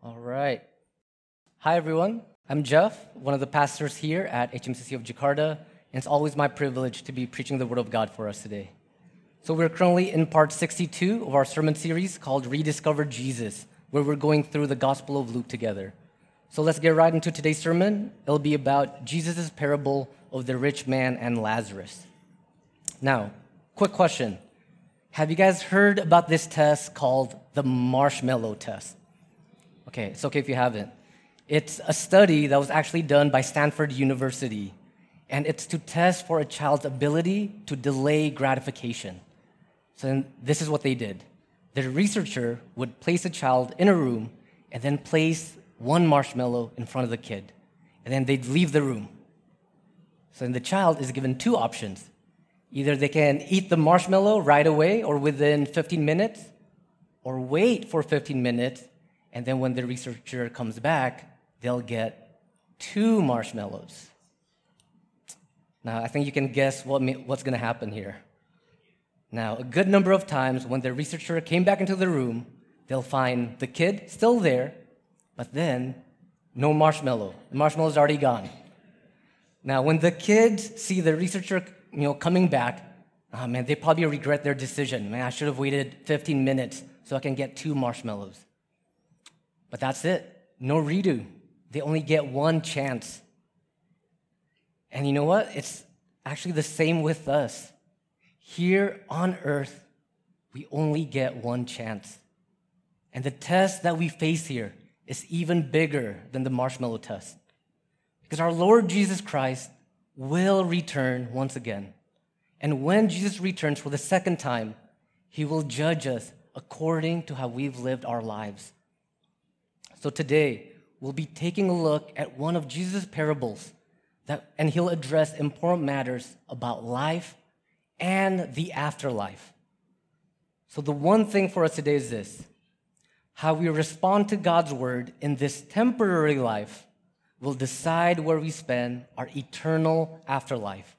All right. Hi, everyone. I'm Jeff, one of the pastors here at HMCC of Jakarta, and it's always my privilege to be preaching the Word of God for us today. So we're currently in part 62 of our sermon series called Rediscover Jesus, where we're going through the Gospel of Luke together. So let's get right into today's sermon. It'll be about Jesus' parable of the rich man and Lazarus. Now, quick question. Have you guys heard about this test called the marshmallow test? Okay, it's okay if you haven't. It's a study that was actually done by Stanford University, and it's to test for a child's ability to delay gratification. So this is what they did. The researcher would place a child in a room and then place one marshmallow in front of the kid, and then they'd leave the room. So then the child is given two options. Either they can eat the marshmallow right away or within 15 minutes, or wait for 15 minutes, and then when the researcher comes back, they'll get two marshmallows. Now, I think you can guess what's going to happen here. Now, a good number of times when the researcher came back into the room, they'll find the kid still there, but then no marshmallow. The marshmallow's already gone. Now, when the kids see the researcher coming back, oh, man, they probably regret their decision. Man, I should have waited 15 minutes so I can get two marshmallows. But that's it. No redo. They only get one chance. And you know what? It's actually the same with us. Here on earth, we only get one chance. And the test that we face here is even bigger than the marshmallow test, because our Lord Jesus Christ will return once again. And when Jesus returns for the second time, he will judge us according to how we've lived our lives. So today, we'll be taking a look at one of Jesus' parables, and he'll address important matters about life and the afterlife. So the one thing for us today is this: how we respond to God's word in this temporary life will decide where we spend our eternal afterlife.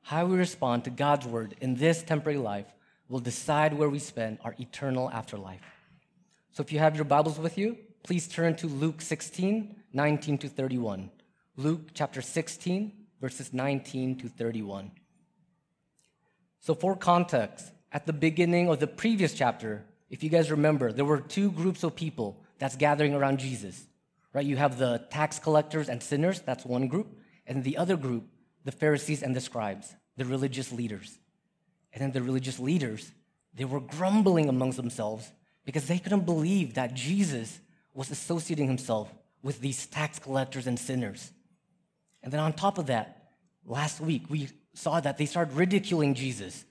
How we respond to God's word in this temporary life will decide where we spend our eternal afterlife. So if you have your Bibles with you, please turn to Luke 16, 19 to 31. Luke chapter 16, verses 19 to 31. So for context, at the beginning of the previous chapter, if you guys remember, there were two groups of people that's gathering around Jesus. Right? You have the tax collectors and sinners, that's one group, and the other group, the Pharisees and the scribes, the religious leaders. And then the religious leaders, they were grumbling amongst themselves because they couldn't believe that Jesus was associating himself with these tax collectors and sinners. And then on top of that, last week we saw that they started ridiculing Jesus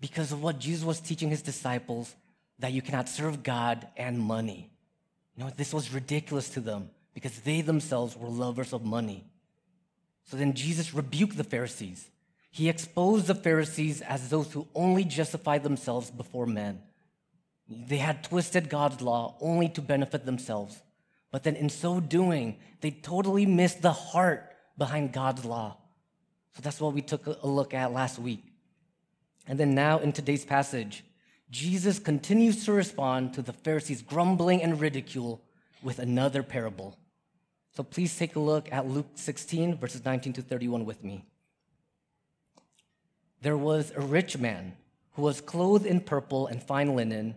because of what Jesus was teaching his disciples, that you cannot serve God and money. This was ridiculous to them because they themselves were lovers of money. So then Jesus rebuked the Pharisees. He exposed the Pharisees as those who only justify themselves before men. They had twisted God's law only to benefit themselves. But then in so doing, they totally missed the heart behind God's law. So that's what we took a look at last week. And then now in today's passage, Jesus continues to respond to the Pharisees' grumbling and ridicule with another parable. So please take a look at Luke 16, verses 19 to 31 with me. There was a rich man who was clothed in purple and fine linen,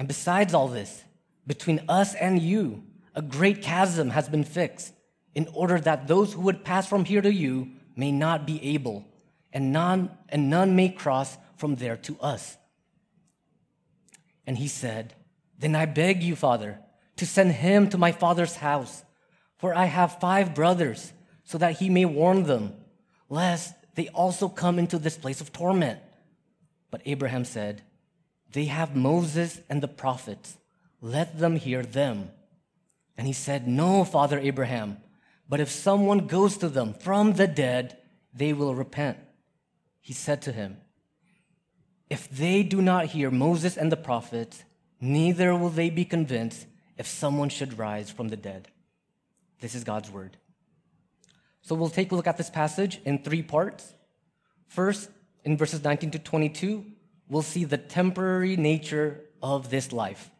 And besides all this, between us and you, a great chasm has been fixed in order that those who would pass from here to you may not be able, and none may cross from there to us." And he said, "Then I beg you, Father, to send him to my father's house, for I have 5 brothers, so that he may warn them, lest they also come into this place of torment." But Abraham said, "They have Moses and the prophets. Let them hear them." And he said, "No, Father Abraham, but if someone goes to them from the dead, they will repent." He said to him, "If they do not hear Moses and the prophets, neither will they be convinced if someone should rise from the dead." This is God's word. So we'll take a look at this passage in 3 parts. First, in verses 19 to 22, we'll see the temporary nature of this life.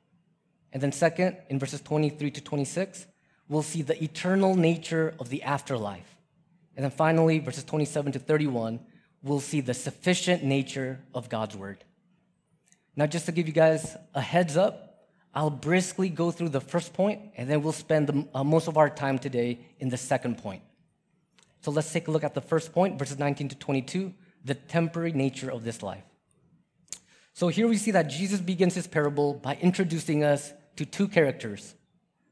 And then second, in verses 23 to 26, we'll see the eternal nature of the afterlife. And then finally, verses 27 to 31, we'll see the sufficient nature of God's word. Now, just to give you guys a heads up, I'll briskly go through the first point, and then we'll spend most of our time today in the second point. So let's take a look at the first point, verses 19 to 22, the temporary nature of this life. So here we see that Jesus begins his parable by introducing us to 2 characters.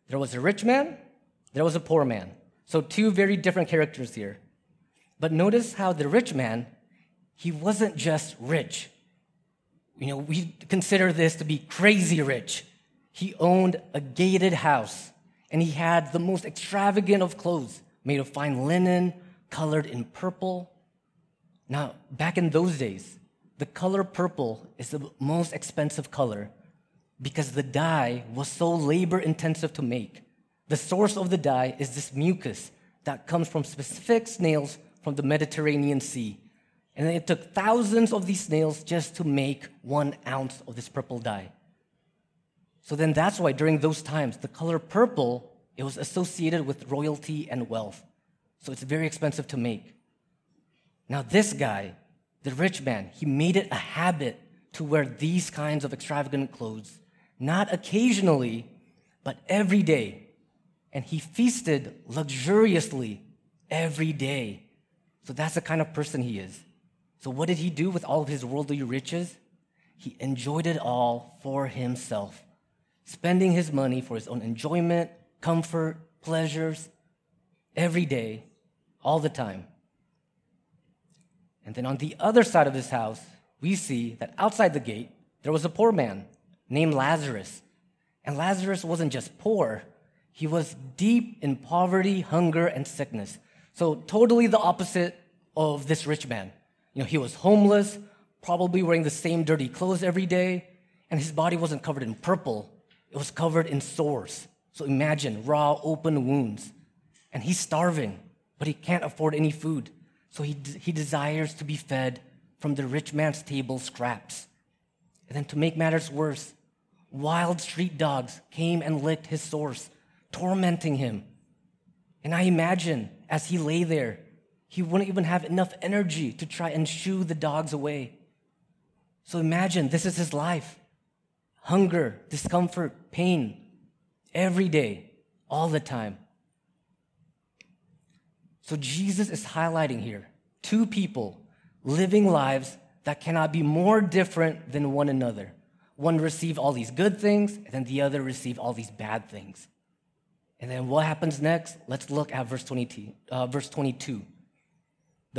There was a rich man, there was a poor man. So 2 very different characters here. But notice how the rich man, he wasn't just rich. You know, we consider this to be crazy rich. He owned a gated house, and he had the most extravagant of clothes made of fine linen, colored in purple. Now, back in those days, the color purple is the most expensive color because the dye was so labor-intensive to make. The source of the dye is this mucus that comes from specific snails from the Mediterranean Sea. And it took thousands of these snails just to make 1 ounce of this purple dye. So then that's why during those times, the color purple, it was associated with royalty and wealth. So it's very expensive to make. Now this guy, the rich man, he made it a habit to wear these kinds of extravagant clothes, not occasionally, but every day. And he feasted luxuriously every day. So that's the kind of person he is. So what did he do with all of his worldly riches? He enjoyed it all for himself, spending his money for his own enjoyment, comfort, pleasures, every day, all the time. And then on the other side of this house, we see that outside the gate, there was a poor man named Lazarus. And Lazarus wasn't just poor. He was deep in poverty, hunger, and sickness. So totally the opposite of this rich man. You know, he was homeless, probably wearing the same dirty clothes every day. And his body wasn't covered in purple. It was covered in sores. So imagine raw, open wounds. And he's starving, but he can't afford any food. So he desires to be fed from the rich man's table scraps. And then to make matters worse, wild street dogs came and licked his sores, tormenting him. And I imagine as he lay there, he wouldn't even have enough energy to try and shoo the dogs away. So imagine this is his life. Hunger, discomfort, pain, every day, all the time. So Jesus is highlighting here 2 people living lives that cannot be more different than one another. One received all these good things, and then the other received all these bad things. And then what happens next? Let's look at verse 22.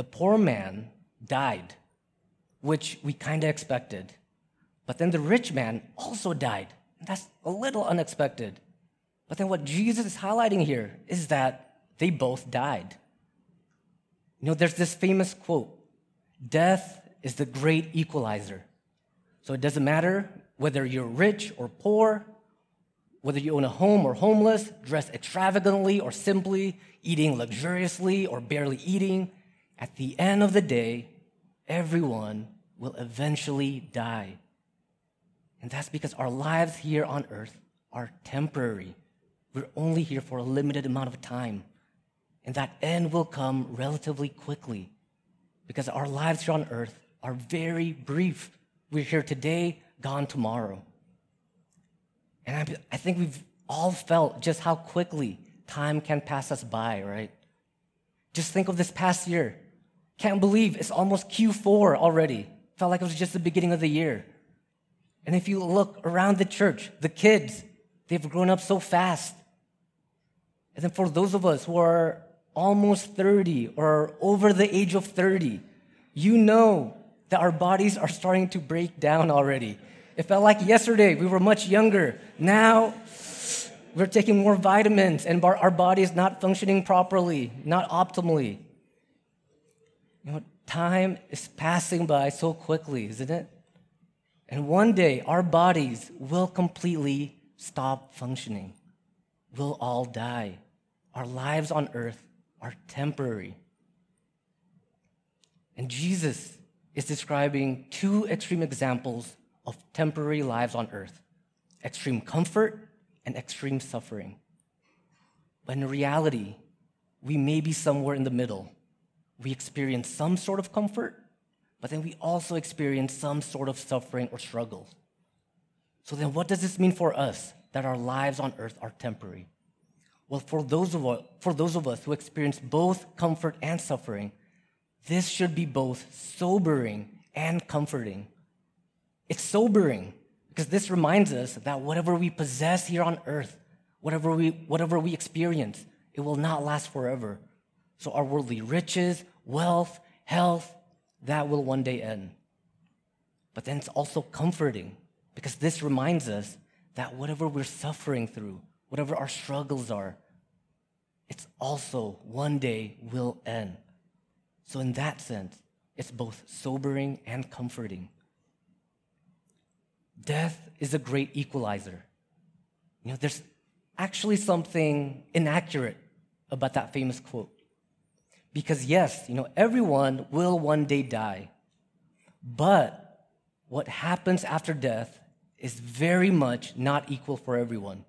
The poor man died, which we kind of expected. But then the rich man also died. That's a little unexpected. But then what Jesus is highlighting here is that they both died. You know, there's this famous quote, "Death is the great equalizer." So it doesn't matter whether you're rich or poor, whether you own a home or homeless, dressed extravagantly or simply, eating luxuriously or barely eating. At the end of the day, everyone will eventually die. And that's because our lives here on earth are temporary. We're only here for a limited amount of time. And that end will come relatively quickly because our lives here on earth are very brief. We're here today, gone tomorrow. And I think we've all felt just how quickly time can pass us by, right? Just think of this past year. Can't believe it's almost Q4 already. Felt like it was just the beginning of the year. And if you look around the church, the kids, they've grown up so fast. And then for those of us who are almost 30 or over the age of 30, you know that our bodies are starting to break down already. It felt like yesterday we were much younger. Now we're taking more vitamins and our body is not functioning properly, not optimally. You know, time is passing by so quickly, isn't it? And one day our bodies will completely stop functioning. We'll all die. Our lives on earth are temporary. And Jesus is describing two extreme examples of temporary lives on earth: extreme comfort and extreme suffering. But in reality, we may be somewhere in the middle. We experience some sort of comfort, but then we also experience some sort of suffering or struggle. So then what does this mean for us, that our lives on earth are temporary? Well, for those of us who experience both comfort and suffering, this should be both sobering and comforting. It's sobering because this reminds us that whatever we possess here on earth, whatever we experience, it will not last forever. So our worldly riches, wealth, health, that will one day end. But then it's also comforting because this reminds us that whatever we're suffering through, whatever our struggles are, it's also one day will end. So in that sense, it's both sobering and comforting. Death is a great equalizer. You know, there's actually something inaccurate about that famous quote. Because yes, you know, everyone will one day die. But what happens after death is very much not equal for everyone.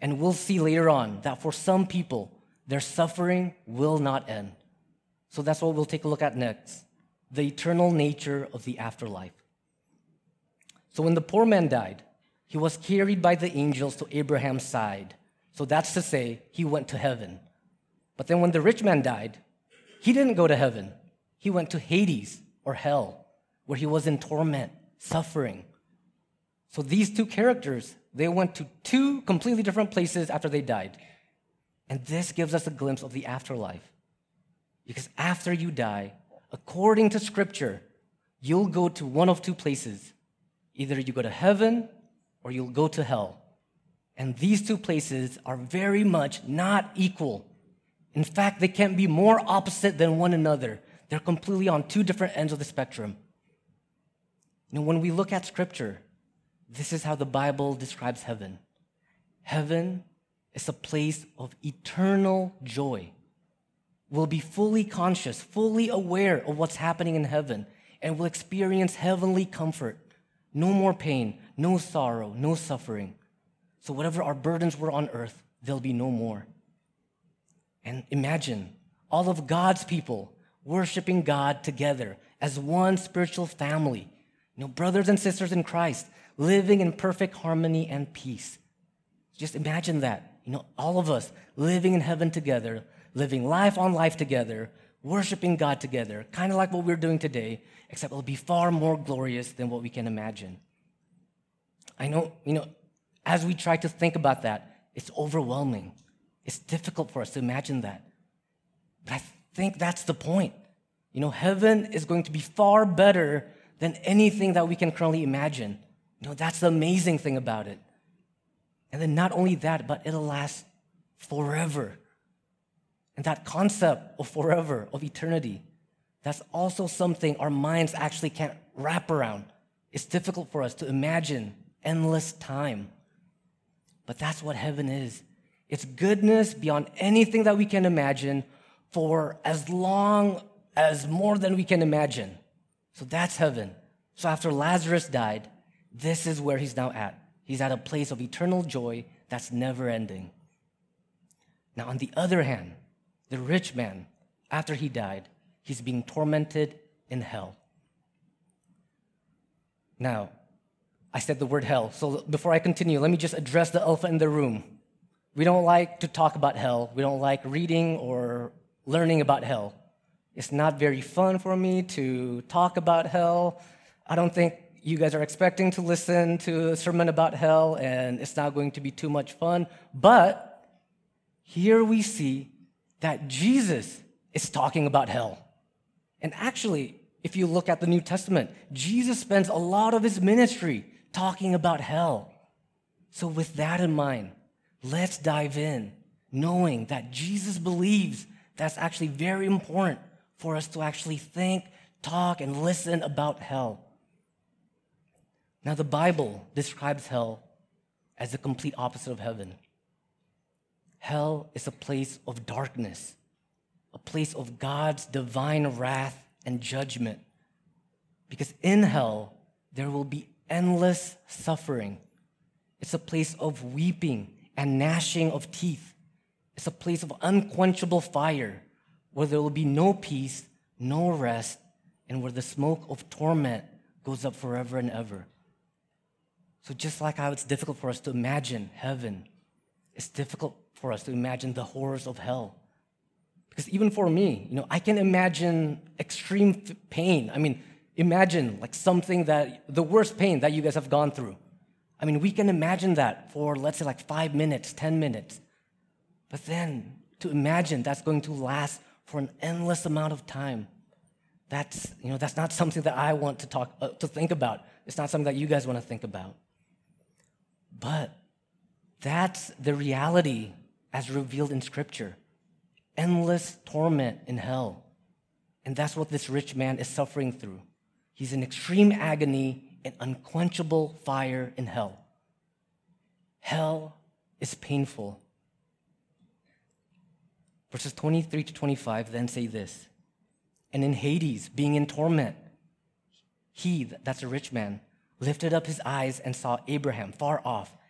And we'll see later on that for some people, their suffering will not end. So that's what we'll take a look at next: the eternal nature of the afterlife. So when the poor man died, he was carried by the angels to Abraham's side. So that's to say, he went to heaven. But then when the rich man died, he didn't go to heaven. He went to Hades, or hell, where he was in torment, suffering. So these two characters, they went to two completely different places after they died. And this gives us a glimpse of the afterlife. Because after you die, according to Scripture, you'll go to one of two places. Either you go to heaven or you'll go to hell. And these two places are very much not equal. In fact, they can't be more opposite than one another. They're completely on two different ends of the spectrum. You know, when we look at Scripture, this is how the Bible describes heaven. Heaven is a place of eternal joy. We'll be fully conscious, fully aware of what's happening in heaven, and we'll experience heavenly comfort. No more pain, no sorrow, no suffering. So whatever our burdens were on earth, there'll be no more. And imagine all of God's people worshiping God together as one spiritual family, you know, brothers and sisters in Christ, living in perfect harmony and peace. Just imagine that, you know, all of us living in heaven together, living life on life together, worshiping God together, kind of like what we're doing today, except it'll be far more glorious than what we can imagine. I know, you know, as we try to think about that, it's overwhelming. It's difficult for us to imagine that. But I think that's the point. You know, heaven is going to be far better than anything that we can currently imagine. You know, that's the amazing thing about it. And then not only that, but it'll last forever. And that concept of forever, of eternity, that's also something our minds actually can't wrap around. It's difficult for us to imagine endless time. But that's what heaven is. It's goodness beyond anything that we can imagine for as long as more than we can imagine. So that's heaven. So after Lazarus died, this is where he's now at. He's at a place of eternal joy that's never ending. Now, on the other hand, the rich man, after he died, he's being tormented in hell. Now, I said the word hell, so before I continue, let me just address the elephant in the room. We don't like to talk about hell. We don't like reading or learning about hell. It's not very fun for me to talk about hell. I don't think you guys are expecting to listen to a sermon about hell, and it's not going to be too much fun. But here we see that Jesus is talking about hell. And actually, if you look at the New Testament, Jesus spends a lot of his ministry talking about hell. So with that in mind, let's dive in, knowing that Jesus believes that's actually very important for us to actually think, talk, and listen about hell. Now, the Bible describes hell as the complete opposite of heaven. Hell is a place of darkness, a place of God's divine wrath and judgment. Because in hell, there will be endless suffering. It's a place of weeping and gnashing of teeth. It's a place of unquenchable fire, where there will be no peace, no rest, and where the smoke of torment goes up forever and ever. So just like how it's difficult for us to imagine heaven, it's difficult for us to imagine the horrors of hell. Because even for me, I can imagine extreme pain. Imagine like something that, the worst pain that you guys have gone through. We can imagine that for, let's say, like 5 minutes, 10 minutes. But then to imagine that's going to last for an endless amount of time, that's not something that I want to think about. It's not something that you guys want to think about. But that's the reality as revealed in Scripture. Endless torment in hell. And that's what this rich man is suffering through. He's in extreme agony and unquenchable fire in hell. Hell is painful. Verses 23 to 25 then say this: and in Hades, being in torment, he, that's a rich man, lifted up his eyes and saw Abraham far off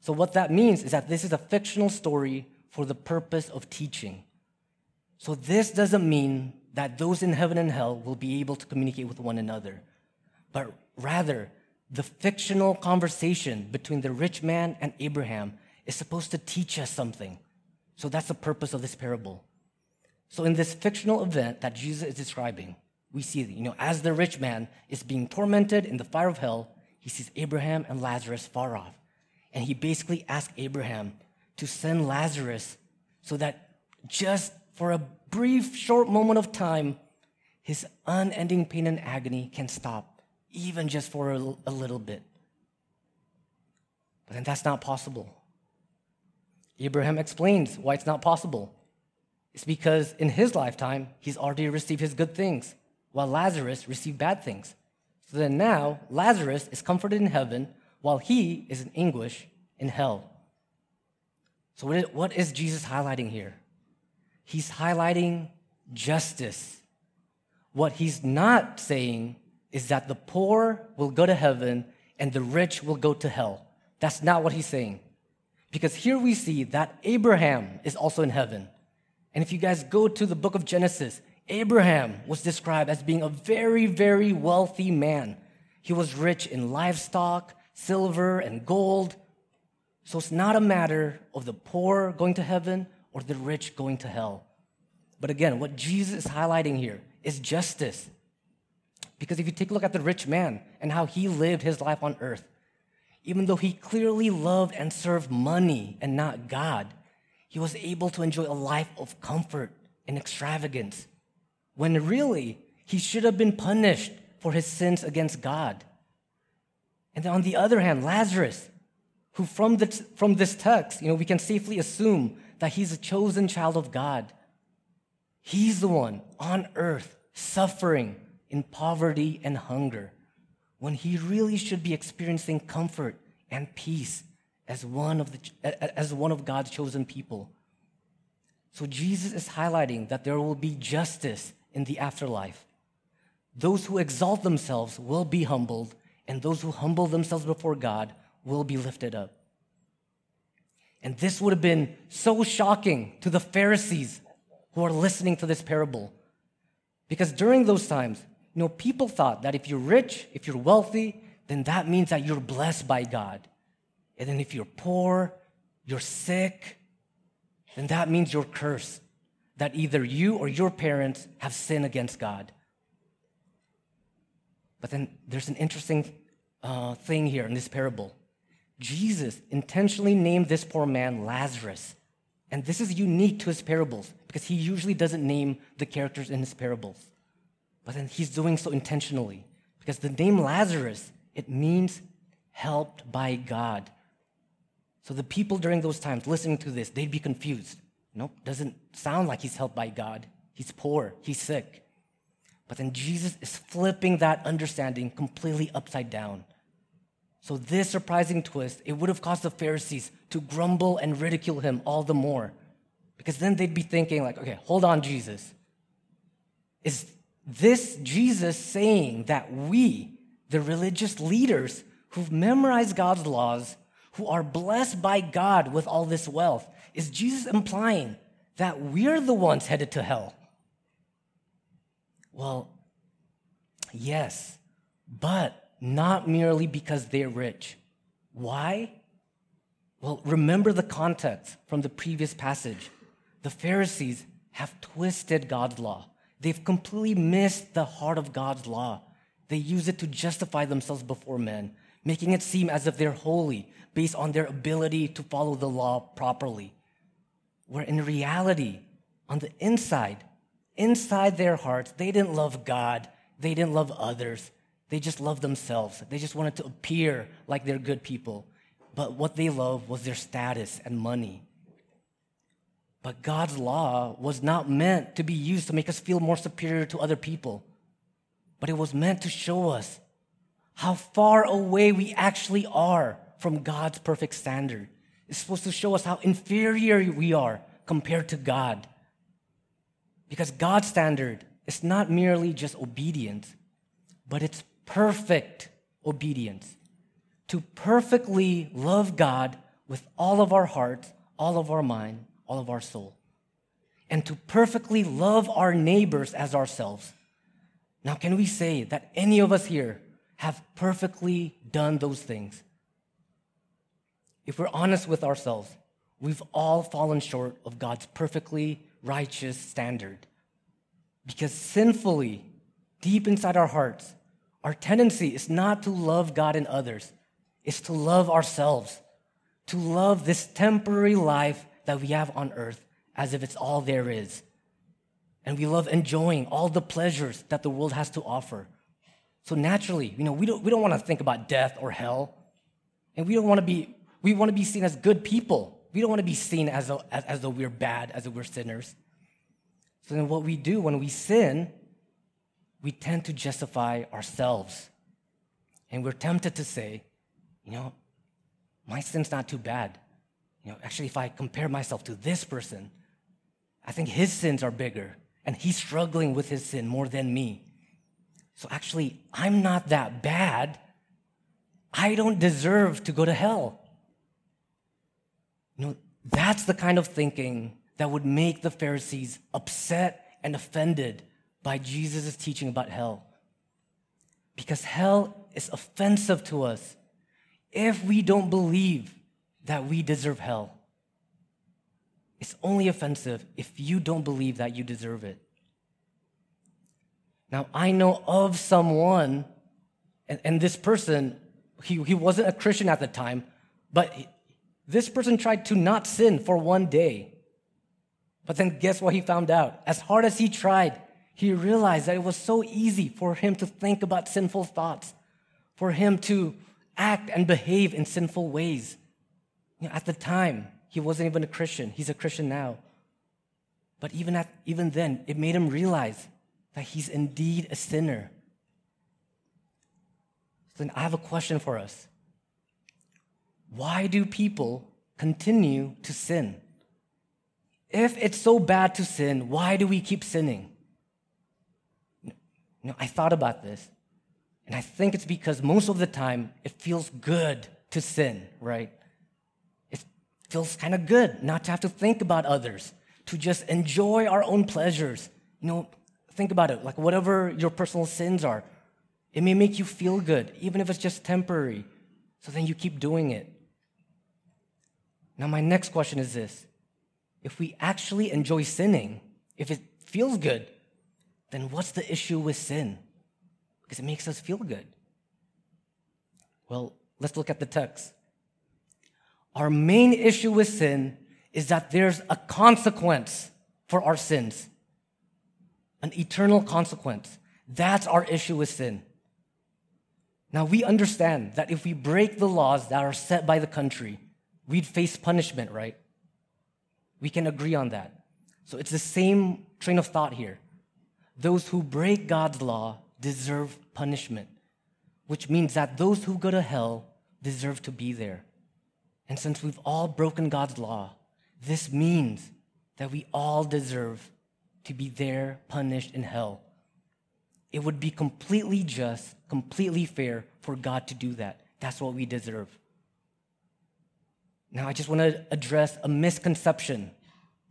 So what that means is that this is a fictional story for the purpose of teaching. So this doesn't mean that those in heaven and hell will be able to communicate with one another, but rather the fictional conversation between the rich man and Abraham is supposed to teach us something. So that's the purpose of this parable. So in this fictional event that Jesus is describing, we see, as the rich man is being tormented in the fire of hell, he sees Abraham and Lazarus far off. And he basically asked Abraham to send Lazarus so that just for a brief, short moment of time, his unending pain and agony can stop, even just for a little bit. But then that's not possible. Abraham explains why it's not possible. It's because in his lifetime, he's already received his good things, while Lazarus received bad things. So then now, Lazarus is comforted in heaven, while he is in anguish in hell. So what is Jesus highlighting here? He's highlighting justice. What he's not saying is that the poor will go to heaven and the rich will go to hell. That's not what he's saying. Because here we see that Abraham is also in heaven. And if you guys go to the book of Genesis, Abraham was described as being a very, very wealthy man. He was rich in livestock, silver and gold. So it's not a matter of the poor going to heaven or the rich going to hell. But again, what Jesus is highlighting here is justice. Because if you take a look at the rich man and how he lived his life on earth, even though he clearly loved and served money and not God, he was able to enjoy a life of comfort and extravagance, when really he should have been punished for his sins against God. And then on the other hand, Lazarus, who from this text, we can safely assume that he's a chosen child of God. He's the one on earth suffering in poverty and hunger, when he really should be experiencing comfort and peace as one of God's chosen people. So Jesus is highlighting that there will be justice in the afterlife. Those who exalt themselves will be humbled, and those who humble themselves before God will be lifted up. And this would have been so shocking to the Pharisees who are listening to this parable. Because during those times, you know, people thought that if you're rich, if you're wealthy, then that means that you're blessed by God. And then if you're poor, you're sick, then that means you're cursed, that either you or your parents have sinned against God. But then there's an interesting thing here in this parable. Jesus intentionally named this poor man Lazarus. And this is unique to his parables because he usually doesn't name the characters in his parables. But then he's doing so intentionally because the name Lazarus, it means helped by God. So the people during those times listening to this, they'd be confused. Nope, doesn't sound like he's helped by God. He's poor, he's sick. But then Jesus is flipping that understanding completely upside down. So this surprising twist, it would have caused the Pharisees to grumble and ridicule him all the more. Because then they'd be thinking like, okay, hold on, Jesus. Is this Jesus saying that we, the religious leaders who've memorized God's laws, who are blessed by God with all this wealth, is Jesus implying that we're the ones headed to hell? Well, yes, but not merely because they're rich. Why? Well, remember the context from the previous passage. The Pharisees have twisted God's law. They've completely missed the heart of God's law. They use it to justify themselves before men, making it seem as if they're holy based on their ability to follow the law properly. Where in reality, on the inside their hearts, they didn't love God. They didn't love others. They just loved themselves. They just wanted to appear like they're good people. But what they loved was their status and money. But God's law was not meant to be used to make us feel more superior to other people. But it was meant to show us how far away we actually are from God's perfect standard. It's supposed to show us how inferior we are compared to God. Because God's standard is not merely just obedience, but it's perfect obedience, to perfectly love God with all of our heart, all of our mind, all of our soul, and to perfectly love our neighbors as ourselves. Now, can we say that any of us here have perfectly done those things? If we're honest with ourselves, we've all fallen short of God's perfectly righteous standard, because sinfully, deep inside our hearts, our tendency is not to love God and others. It's to love ourselves, to love this temporary life that we have on earth as if it's all there is. And we love enjoying all the pleasures that the world has to offer. So naturally, you know, we don't want to think about death or hell. And we want to be seen as good people. We don't want to be seen as though we're bad, as though we're sinners. So then what we do when we sin, we tend to justify ourselves. And we're tempted to say, you know, my sin's not too bad. You know, actually, if I compare myself to this person, I think his sins are bigger, and he's struggling with his sin more than me. So actually, I'm not that bad. I don't deserve to go to hell. You know, that's the kind of thinking that would make the Pharisees upset and offended by Jesus' teaching about hell. Because hell is offensive to us if we don't believe that we deserve hell. It's only offensive if you don't believe that you deserve it. Now, I know of someone, and this person, he wasn't a Christian at the time, but this person tried to not sin for one day. But then guess what he found out? As hard as he tried, he realized that it was so easy for him to think about sinful thoughts, for him to act and behave in sinful ways. You know, at the time, he wasn't even a Christian. He's a Christian now. But even then, it made him realize that he's indeed a sinner. So then I have a question for us. Why do people continue to sin? If it's so bad to sin, why do we keep sinning? No, I thought about this, and I think it's because most of the time it feels good to sin, right? It feels kind of good not to have to think about others, to just enjoy our own pleasures. You know, think about it, like whatever your personal sins are, it may make you feel good, even if it's just temporary. So then you keep doing it. Now, my next question is this. If we actually enjoy sinning, if it feels good, then what's the issue with sin? Because it makes us feel good. Well, let's look at the text. Our main issue with sin is that there's a consequence for our sins, an eternal consequence. That's our issue with sin. Now, we understand that if we break the laws that are set by the country, we'd face punishment, right? We can agree on that. So it's the same train of thought here. Those who break God's law deserve punishment, which means that those who go to hell deserve to be there. And since we've all broken God's law, this means that we all deserve to be there, punished in hell. It would be completely just, completely fair for God to do that. That's what we deserve. Now, I just want to address a misconception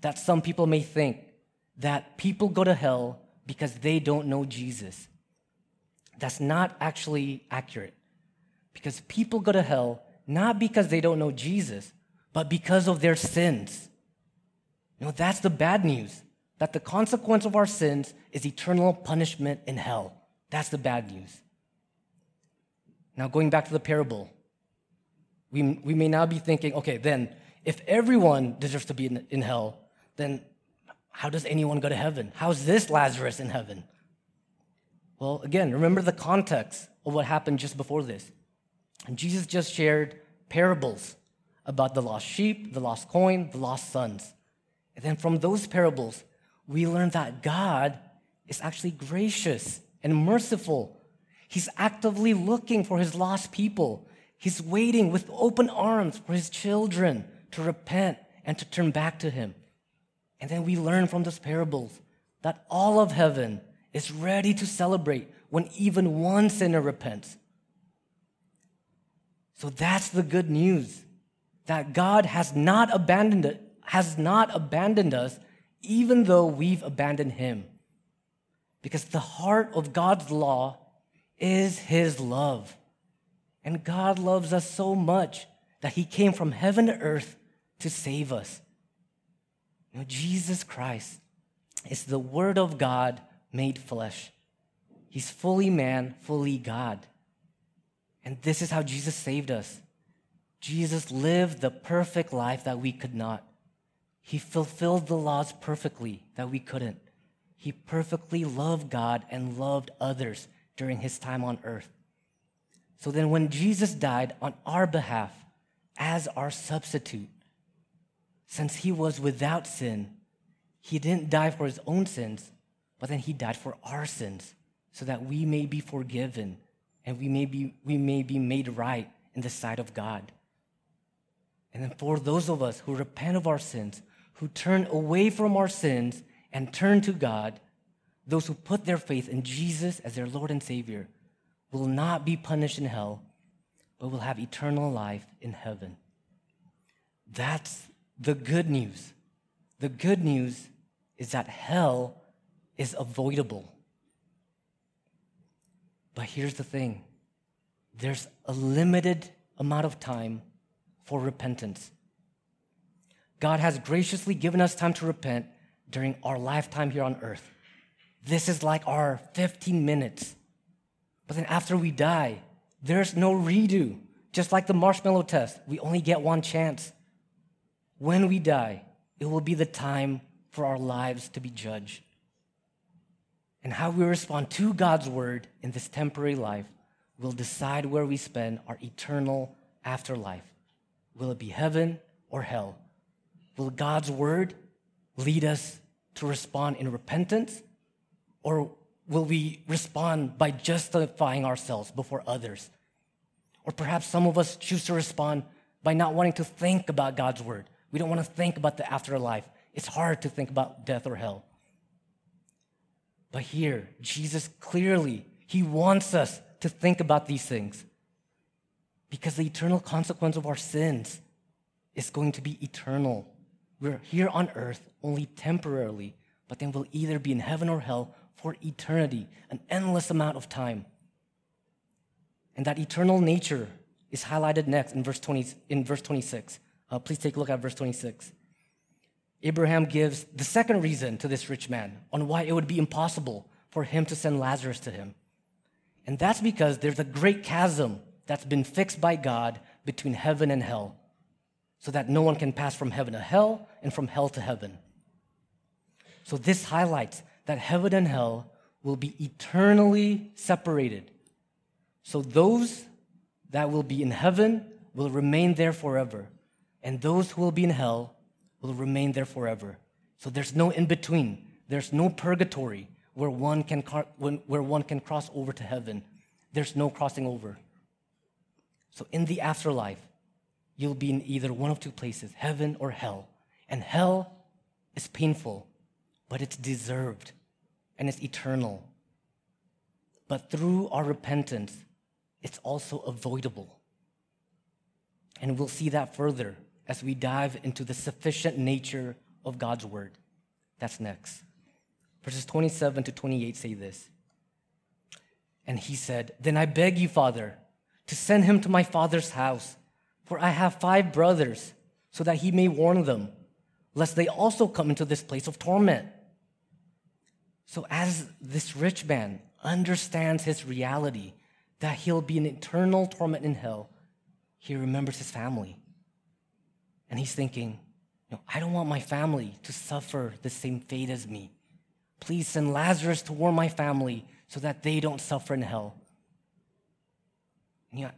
that some people may think, that people go to hell because they don't know Jesus. That's not actually accurate, because people go to hell not because they don't know Jesus, but because of their sins. You know, that's the bad news, that the consequence of our sins is eternal punishment in hell. That's the bad news. Now, going back to the parable, we may now be thinking, okay, then, if everyone deserves to be in hell, then how does anyone go to heaven? How is this Lazarus in heaven? Well, again, remember the context of what happened just before this. And Jesus just shared parables about the lost sheep, the lost coin, the lost sons. And then from those parables, we learn that God is actually gracious and merciful. He's actively looking for his lost people. He's waiting with open arms for his children to repent and to turn back to him. And then we learn from those parables that all of heaven is ready to celebrate when even one sinner repents. So that's the good news, that God has not abandoned us, even though we've abandoned him. Because the heart of God's law is his love. And God loves us so much that he came from heaven to earth to save us. You know, Jesus Christ is the Word of God made flesh. He's fully man, fully God. And this is how Jesus saved us. Jesus lived the perfect life that we could not. He fulfilled the laws perfectly that we couldn't. He perfectly loved God and loved others during his time on earth. So then when Jesus died on our behalf as our substitute, since he was without sin, he didn't die for his own sins, but then he died for our sins so that we may be forgiven and we may be made right in the sight of God. And then for those of us who repent of our sins, who turn away from our sins and turn to God, those who put their faith in Jesus as their Lord and Savior will not be punished in hell, but will have eternal life in heaven. That's the good news. The good news is that hell is avoidable. But here's the thing. There's a limited amount of time for repentance. God has graciously given us time to repent during our lifetime here on earth. This is like our 15 minutes. But then after we die, there's no redo. Just like the marshmallow test, we only get one chance. When we die, it will be the time for our lives to be judged. And how we respond to God's word in this temporary life will decide where we spend our eternal afterlife. Will it be heaven or hell? Will God's word lead us to respond in repentance, or will we respond by justifying ourselves before others? Or perhaps some of us choose to respond by not wanting to think about God's word. We don't want to think about the afterlife. It's hard to think about death or hell. But here, Jesus clearly, he wants us to think about these things because the eternal consequence of our sins is going to be eternal. We're here on earth only temporarily, but then we'll either be in heaven or hell for eternity, an endless amount of time. And that eternal nature is highlighted next in verse 26. Please take a look at verse 26. Abraham gives the second reason to this rich man on why it would be impossible for him to send Lazarus to him. And that's because there's a great chasm that's been fixed by God between heaven and hell, so that no one can pass from heaven to hell and from hell to heaven. So this highlights that heaven and hell will be eternally separated. So those that will be in heaven will remain there forever, and those who will be in hell will remain there forever. So there's no in-between. There's no purgatory where one can cross over to heaven. There's no crossing over. So in the afterlife, you'll be in either one of two places, heaven or hell. And hell is painful, but it's deserved, and it's eternal. But through our repentance, it's also avoidable. And we'll see that further as we dive into the sufficient nature of God's word. That's next. Verses 27 to 28 say this. And he said, "Then I beg you, Father, to send him to my father's house, for I have 5 brothers, so that he may warn them, lest they also come into this place of torment." So as this rich man understands his reality, that he'll be in eternal torment in hell, he remembers his family. And he's thinking, no, I don't want my family to suffer the same fate as me. Please send Lazarus to warn my family so that they don't suffer in hell. And yeah,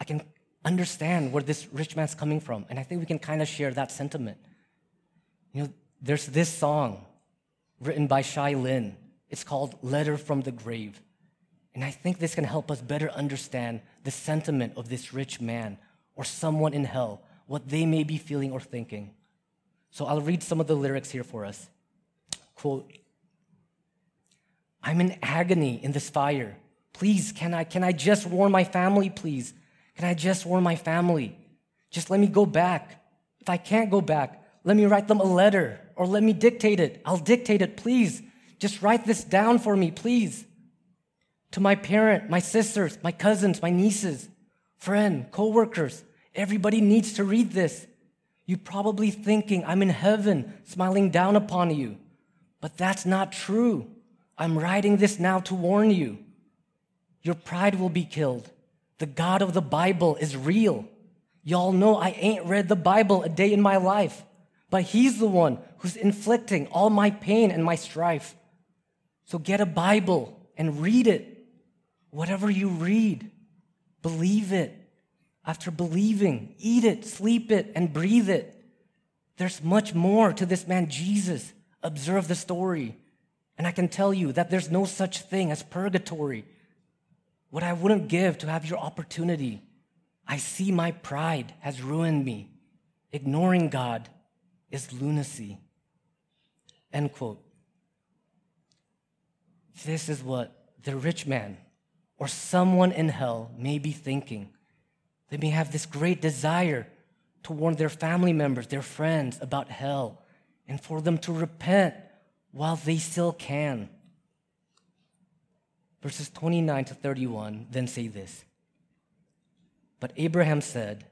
I can understand where this rich man's coming from, and I think we can kind of share that sentiment. You know, there's this song written by Shai Lin. It's called Letter from the Grave. And I think this can help us better understand the sentiment of this rich man or someone in hell, what they may be feeling or thinking. So I'll read some of the lyrics here for us. Quote, "I'm in agony in this fire. Please, can I just warn my family, please? Can I just warn my family? Just let me go back. If I can't go back, let me write them a letter or let me dictate it. I'll dictate it, please. Just write this down for me, please. To my parent, my sisters, my cousins, my nieces, friend, co-workers, everybody needs to read this. You're probably thinking I'm in heaven, smiling down upon you. But that's not true. I'm writing this now to warn you. Your pride will be killed. The God of the Bible is real. Y'all know I ain't read the Bible a day in my life, but he's the one who's inflicting all my pain and my strife. So get a Bible and read it. Whatever you read, believe it. After believing, eat it, sleep it, and breathe it. There's much more to this man Jesus. Observe the story. And I can tell you that there's no such thing as purgatory. What I wouldn't give to have your opportunity. I see my pride has ruined me. Ignoring God is lunacy." End quote. This is what the rich man or someone in hell may be thinking. They may have this great desire to warn their family members, their friends about hell, and for them to repent while they still can. Verses 29 to 31 then say this. "But Abraham said,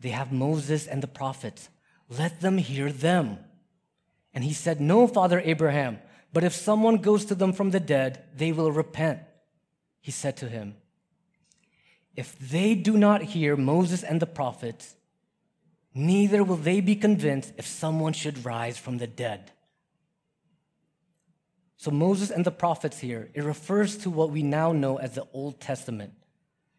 'They have Moses and the prophets. Let them hear them.' And he said, 'No, Father Abraham, but if someone goes to them from the dead, they will repent.' He said to him, 'If they do not hear Moses and the prophets, neither will they be convinced if someone should rise from the dead.'" So Moses and the prophets here, it refers to what we now know as the Old Testament.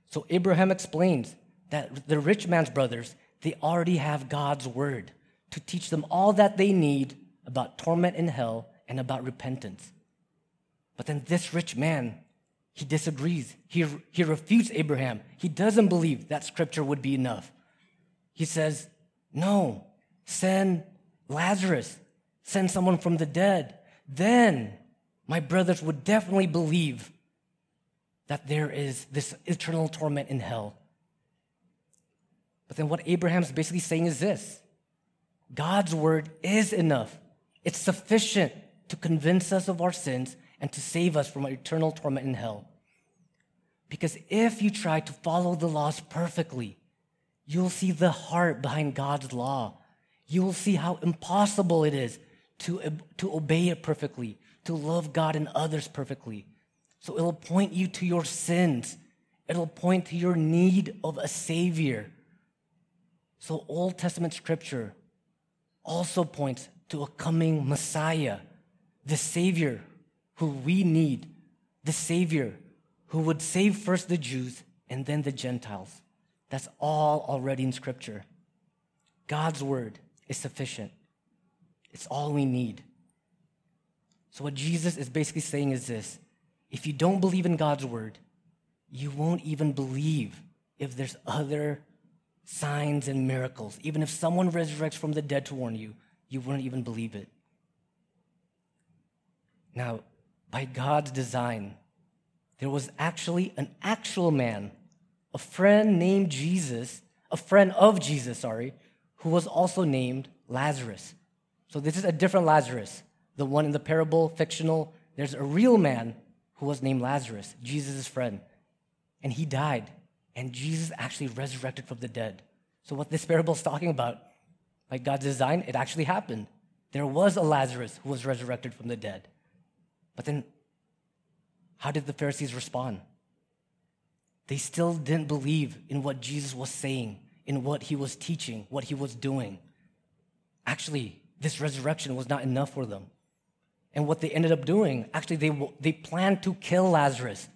So Abraham explains that the rich man's brothers, they already have God's word to teach them all that they need about torment in hell and about repentance. But then this rich man, he disagrees. He refutes Abraham. He doesn't believe that scripture would be enough. He says, "No, send Lazarus. send someone from the dead, then my brothers would definitely believe that there is this eternal torment in hell. But then what Abraham's basically saying is this: God's word is enough. It's sufficient to convince us of our sins and to save us from eternal torment in hell. Because if you try to follow the laws perfectly, you'll see the heart behind God's law. You will see how impossible it is to obey it perfectly, to love God and others perfectly. So it'll point you to your sins. It'll point to your need of a Savior. So Old Testament Scripture also points to a coming Messiah, the Savior who we need, the Savior who would save first the Jews and then the Gentiles. That's all already in Scripture. God's word is sufficient. It's all we need. So what Jesus is basically saying is this: if you don't believe in God's word, you won't even believe if there's other signs and miracles. Even if someone resurrects from the dead to warn you, you wouldn't even believe it. Now, by God's design, there was actually an actual man, a friend of Jesus, who was also named Lazarus. So this is a different Lazarus. The one in the parable, fictional. There's a real man who was named Lazarus, Jesus' friend. And he died. And Jesus actually resurrected from the dead. So what this parable is talking about, like God's design, it actually happened. There was a Lazarus who was resurrected from the dead. But then, how did the Pharisees respond? They still didn't believe in what Jesus was saying, in what he was teaching, what he was doing. Actually, this resurrection was not enough for them. And what they ended up doing, actually, they planned to kill Lazarus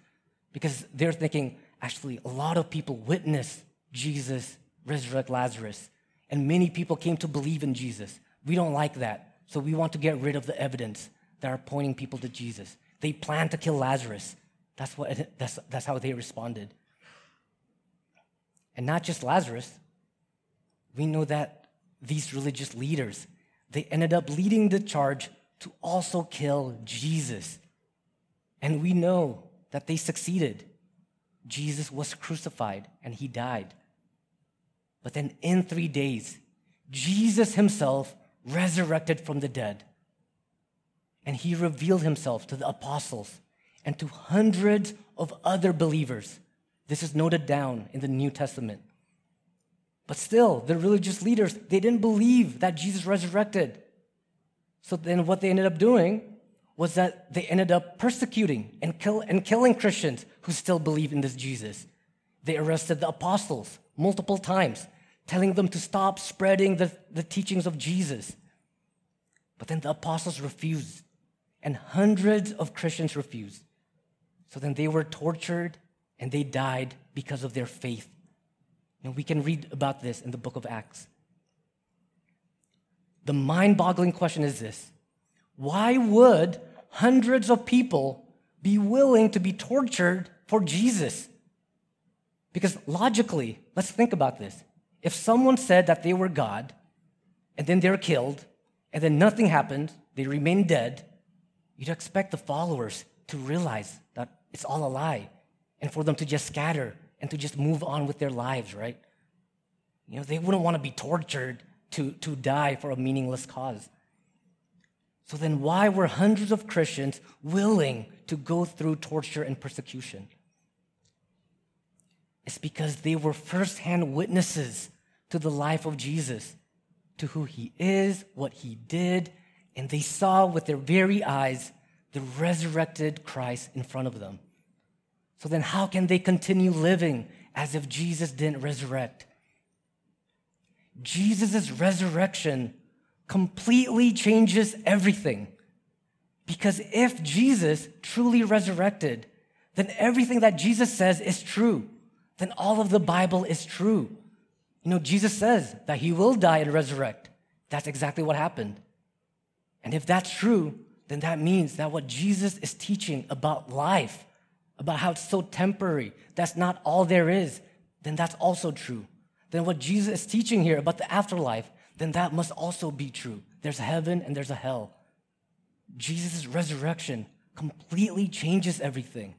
because they're thinking, actually, a lot of people witnessed Jesus resurrect Lazarus, and many people came to believe in Jesus. We don't like that, so we want to get rid of the evidence that are pointing people to Jesus. They planned to kill Lazarus. That's how they responded. And not just Lazarus. We know that these religious leaders, they ended up leading the charge to also kill Jesus. And we know that they succeeded. Jesus was crucified and he died. But then in 3 days, Jesus himself resurrected from the dead. And he revealed himself to the apostles and to hundreds of other believers. This is noted down in the New Testament. But still, the religious leaders, they didn't believe that Jesus resurrected. So then what they ended up doing was that they ended up persecuting and killing Christians who still believe in this Jesus. They arrested the apostles multiple times, telling them to stop spreading the teachings of Jesus. But then the apostles refused, and hundreds of Christians refused. So then they were tortured, and they died because of their faith. And we can read about this in the book of Acts. The mind-boggling question is this: why would hundreds of people be willing to be tortured for Jesus? Because logically, let's think about this. If someone said that they were God, and then they were killed, and then nothing happened, they remained dead, you'd expect the followers to realize that it's all a lie, and for them to just scatter and to just move on with their lives, right? You know, they wouldn't want to be tortured to die for a meaningless cause. So then why were hundreds of Christians willing to go through torture and persecution? It's because they were firsthand witnesses to the life of Jesus, to who he is, what he did, and they saw with their very eyes the resurrected Christ in front of them. So then how can they continue living as if Jesus didn't resurrect? Jesus' resurrection completely changes everything. Because if Jesus truly resurrected, then everything that Jesus says is true. Then all of the Bible is true. You know, Jesus says that he will die and resurrect. That's exactly what happened. And if that's true, then that means that what Jesus is teaching about life, about how it's so temporary, that's not all there is, then that's also true. Then what Jesus is teaching here about the afterlife, then that must also be true. There's a heaven and there's a hell. Jesus' resurrection completely changes everything.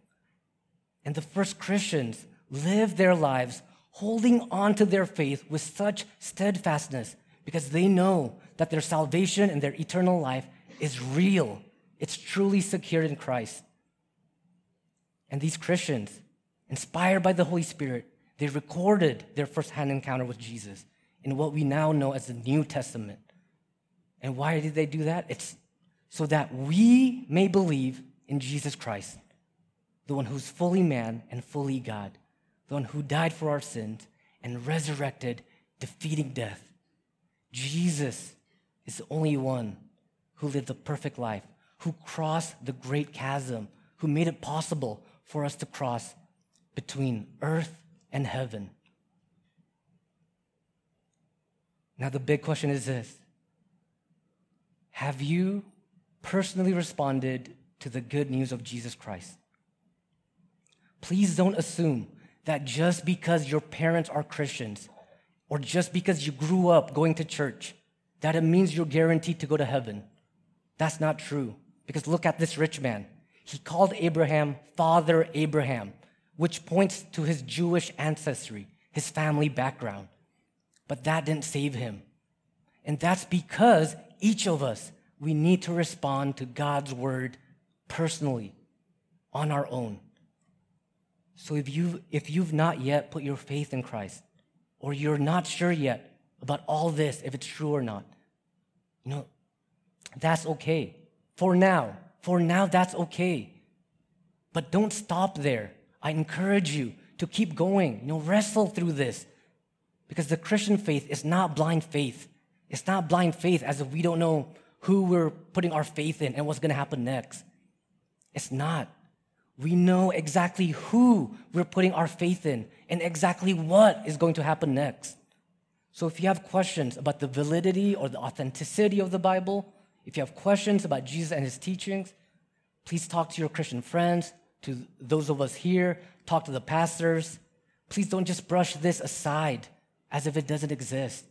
And the first Christians lived their lives holding on to their faith with such steadfastness because they know that their salvation and their eternal life is real. It's truly secured in Christ. And these Christians, inspired by the Holy Spirit, they recorded their first-hand encounter with Jesus in what we now know as the New Testament. And why did they do that? It's so that we may believe in Jesus Christ, the one who's fully man and fully God, the one who died for our sins and resurrected, defeating death. Jesus is the only one who lived a perfect life, who crossed the great chasm, who made it possible for us to cross between earth and heaven. Now the big question is this: have you personally responded to the good news of Jesus Christ? Please don't assume that just because your parents are Christians or just because you grew up going to church, that it means you're guaranteed to go to heaven. That's not true. Because look at this rich man. He called Abraham Father Abraham, which points to his Jewish ancestry, his family background. But that didn't save him. And that's because each of us, we need to respond to God's word personally, on our own. So if you've not yet put your faith in Christ, or you're not sure yet about all this, if it's true or not, that's okay. For now, that's okay. But don't stop there. I encourage you to keep going. Wrestle through this. Because the Christian faith is not blind faith. It's not blind faith as if we don't know who we're putting our faith in and what's going to happen next. It's not. We know exactly who we're putting our faith in and exactly what is going to happen next. So if you have questions about the validity or the authenticity of the Bible, if you have questions about Jesus and his teachings, please talk to your Christian friends, to those of us here, talk to the pastors. Please don't just brush this aside as if it doesn't exist,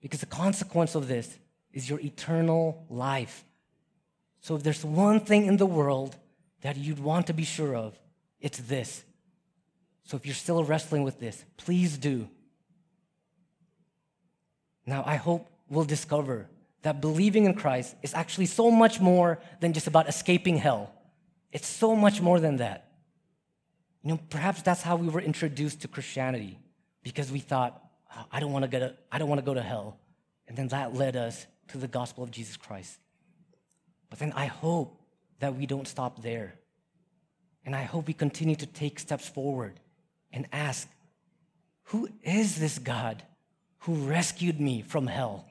because the consequence of this is your eternal life. So if there's one thing in the world that you'd want to be sure of, it's this. So if you're still wrestling with this, please do. Now, I hope we'll discover that believing in Christ is actually so much more than just about escaping hell. It's so much more than that. Perhaps that's how we were introduced to Christianity, because we thought, I don't want to go to hell. And then that led us to the gospel of Jesus Christ. But then I hope that we don't stop there. And I hope we continue to take steps forward and ask, who is this God who rescued me from hell?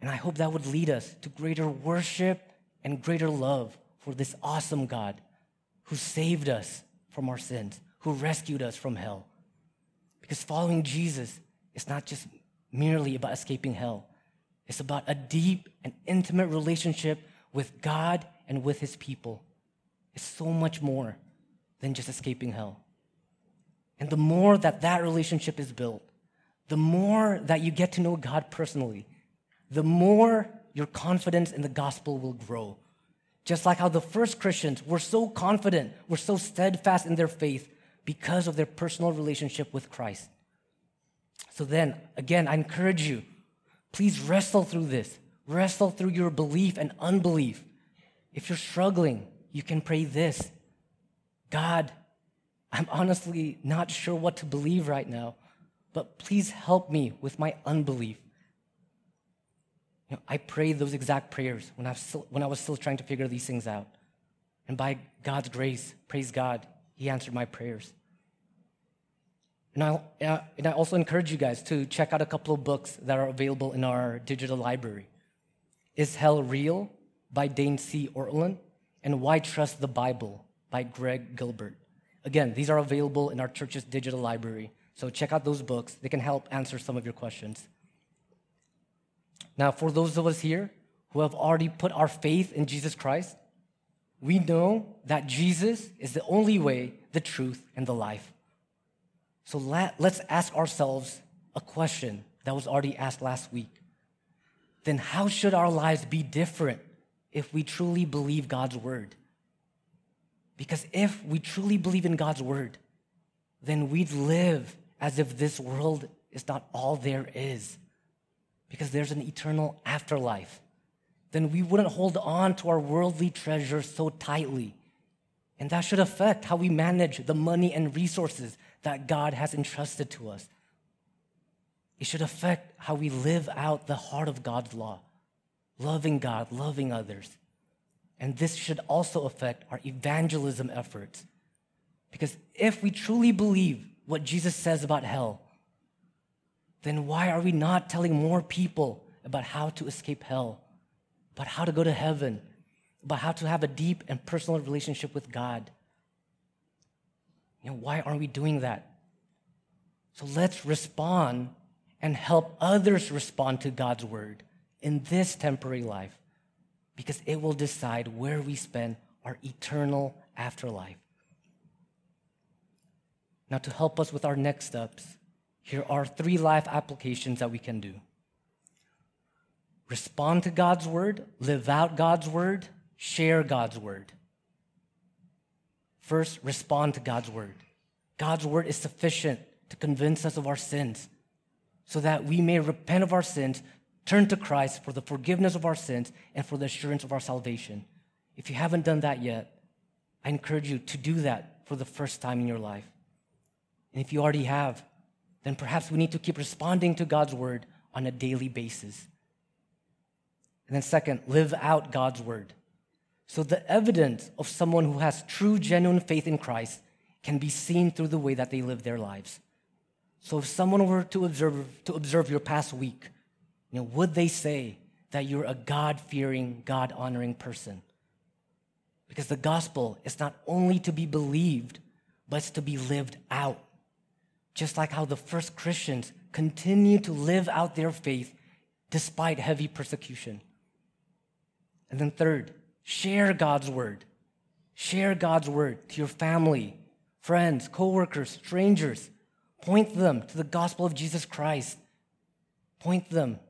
And I hope that would lead us to greater worship and greater love for this awesome God who saved us from our sins, who rescued us from hell. Because following Jesus is not just merely about escaping hell. It's about a deep and intimate relationship with God and with his people. It's so much more than just escaping hell. And the more that relationship is built, the more that you get to know God personally, the more your confidence in the gospel will grow. Just like how the first Christians were so confident, were so steadfast in their faith because of their personal relationship with Christ. So then, again, I encourage you, please wrestle through this. Wrestle through your belief and unbelief. If you're struggling, you can pray this: God, I'm honestly not sure what to believe right now, but please help me with my unbelief. I prayed those exact prayers when I was still trying to figure these things out. And by God's grace, praise God, he answered my prayers. And I also encourage you guys to check out a couple of books that are available in our digital library. Is Hell Real by Dane C. Ortlund, and Why Trust the Bible by Greg Gilbert. Again, these are available in our church's digital library, so check out those books. They can help answer some of your questions. Now, for those of us here who have already put our faith in Jesus Christ, we know that Jesus is the only way, the truth, and the life. So let's ask ourselves a question that was already asked last week. then how should our lives be different if we truly believe God's word? Because if we truly believe in God's word, then we'd live as if this world is not all there is, because there's an eternal afterlife. Then we wouldn't hold on to our worldly treasure so tightly. And that should affect how we manage the money and resources that God has entrusted to us. It should affect how we live out the heart of God's law, loving God, loving others. And this should also affect our evangelism efforts. Because if we truly believe what Jesus says about hell, then why are we not telling more people about how to escape hell, about how to go to heaven, about how to have a deep and personal relationship with God? You know, why aren't we doing that? So let's respond and help others respond to God's word in this temporary life, because it will decide where we spend our eternal afterlife. Now, to help us with our next steps, here are 3 life applications that we can do. Respond to God's word, live out God's word, share God's word. First, respond to God's word. God's word is sufficient to convince us of our sins so that we may repent of our sins, turn to Christ for the forgiveness of our sins and for the assurance of our salvation. If you haven't done that yet, I encourage you to do that for the first time in your life. And if you already have, then perhaps we need to keep responding to God's word on a daily basis. And then second, live out God's word. So the evidence of someone who has true, genuine faith in Christ can be seen through the way that they live their lives. So if someone were to observe your past week, you know, would they say that you're a God-fearing, God-honoring person? Because the gospel is not only to be believed, but it's to be lived out. Just like how the first Christians continue to live out their faith despite heavy persecution. And then third, share God's word. Share God's word to your family, friends, coworkers, strangers. Point them to the gospel of Jesus Christ. Point them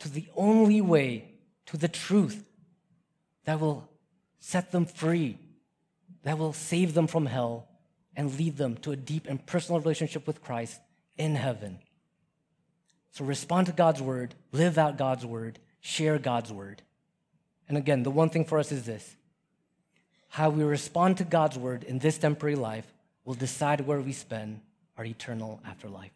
to the only way, to the truth that will set them free, that will save them from hell, and lead them to a deep and personal relationship with Christ in heaven. So respond to God's word, live out God's word, share God's word. And again, the one thing for us is this: how we respond to God's word in this temporary life will decide where we spend our eternal afterlife.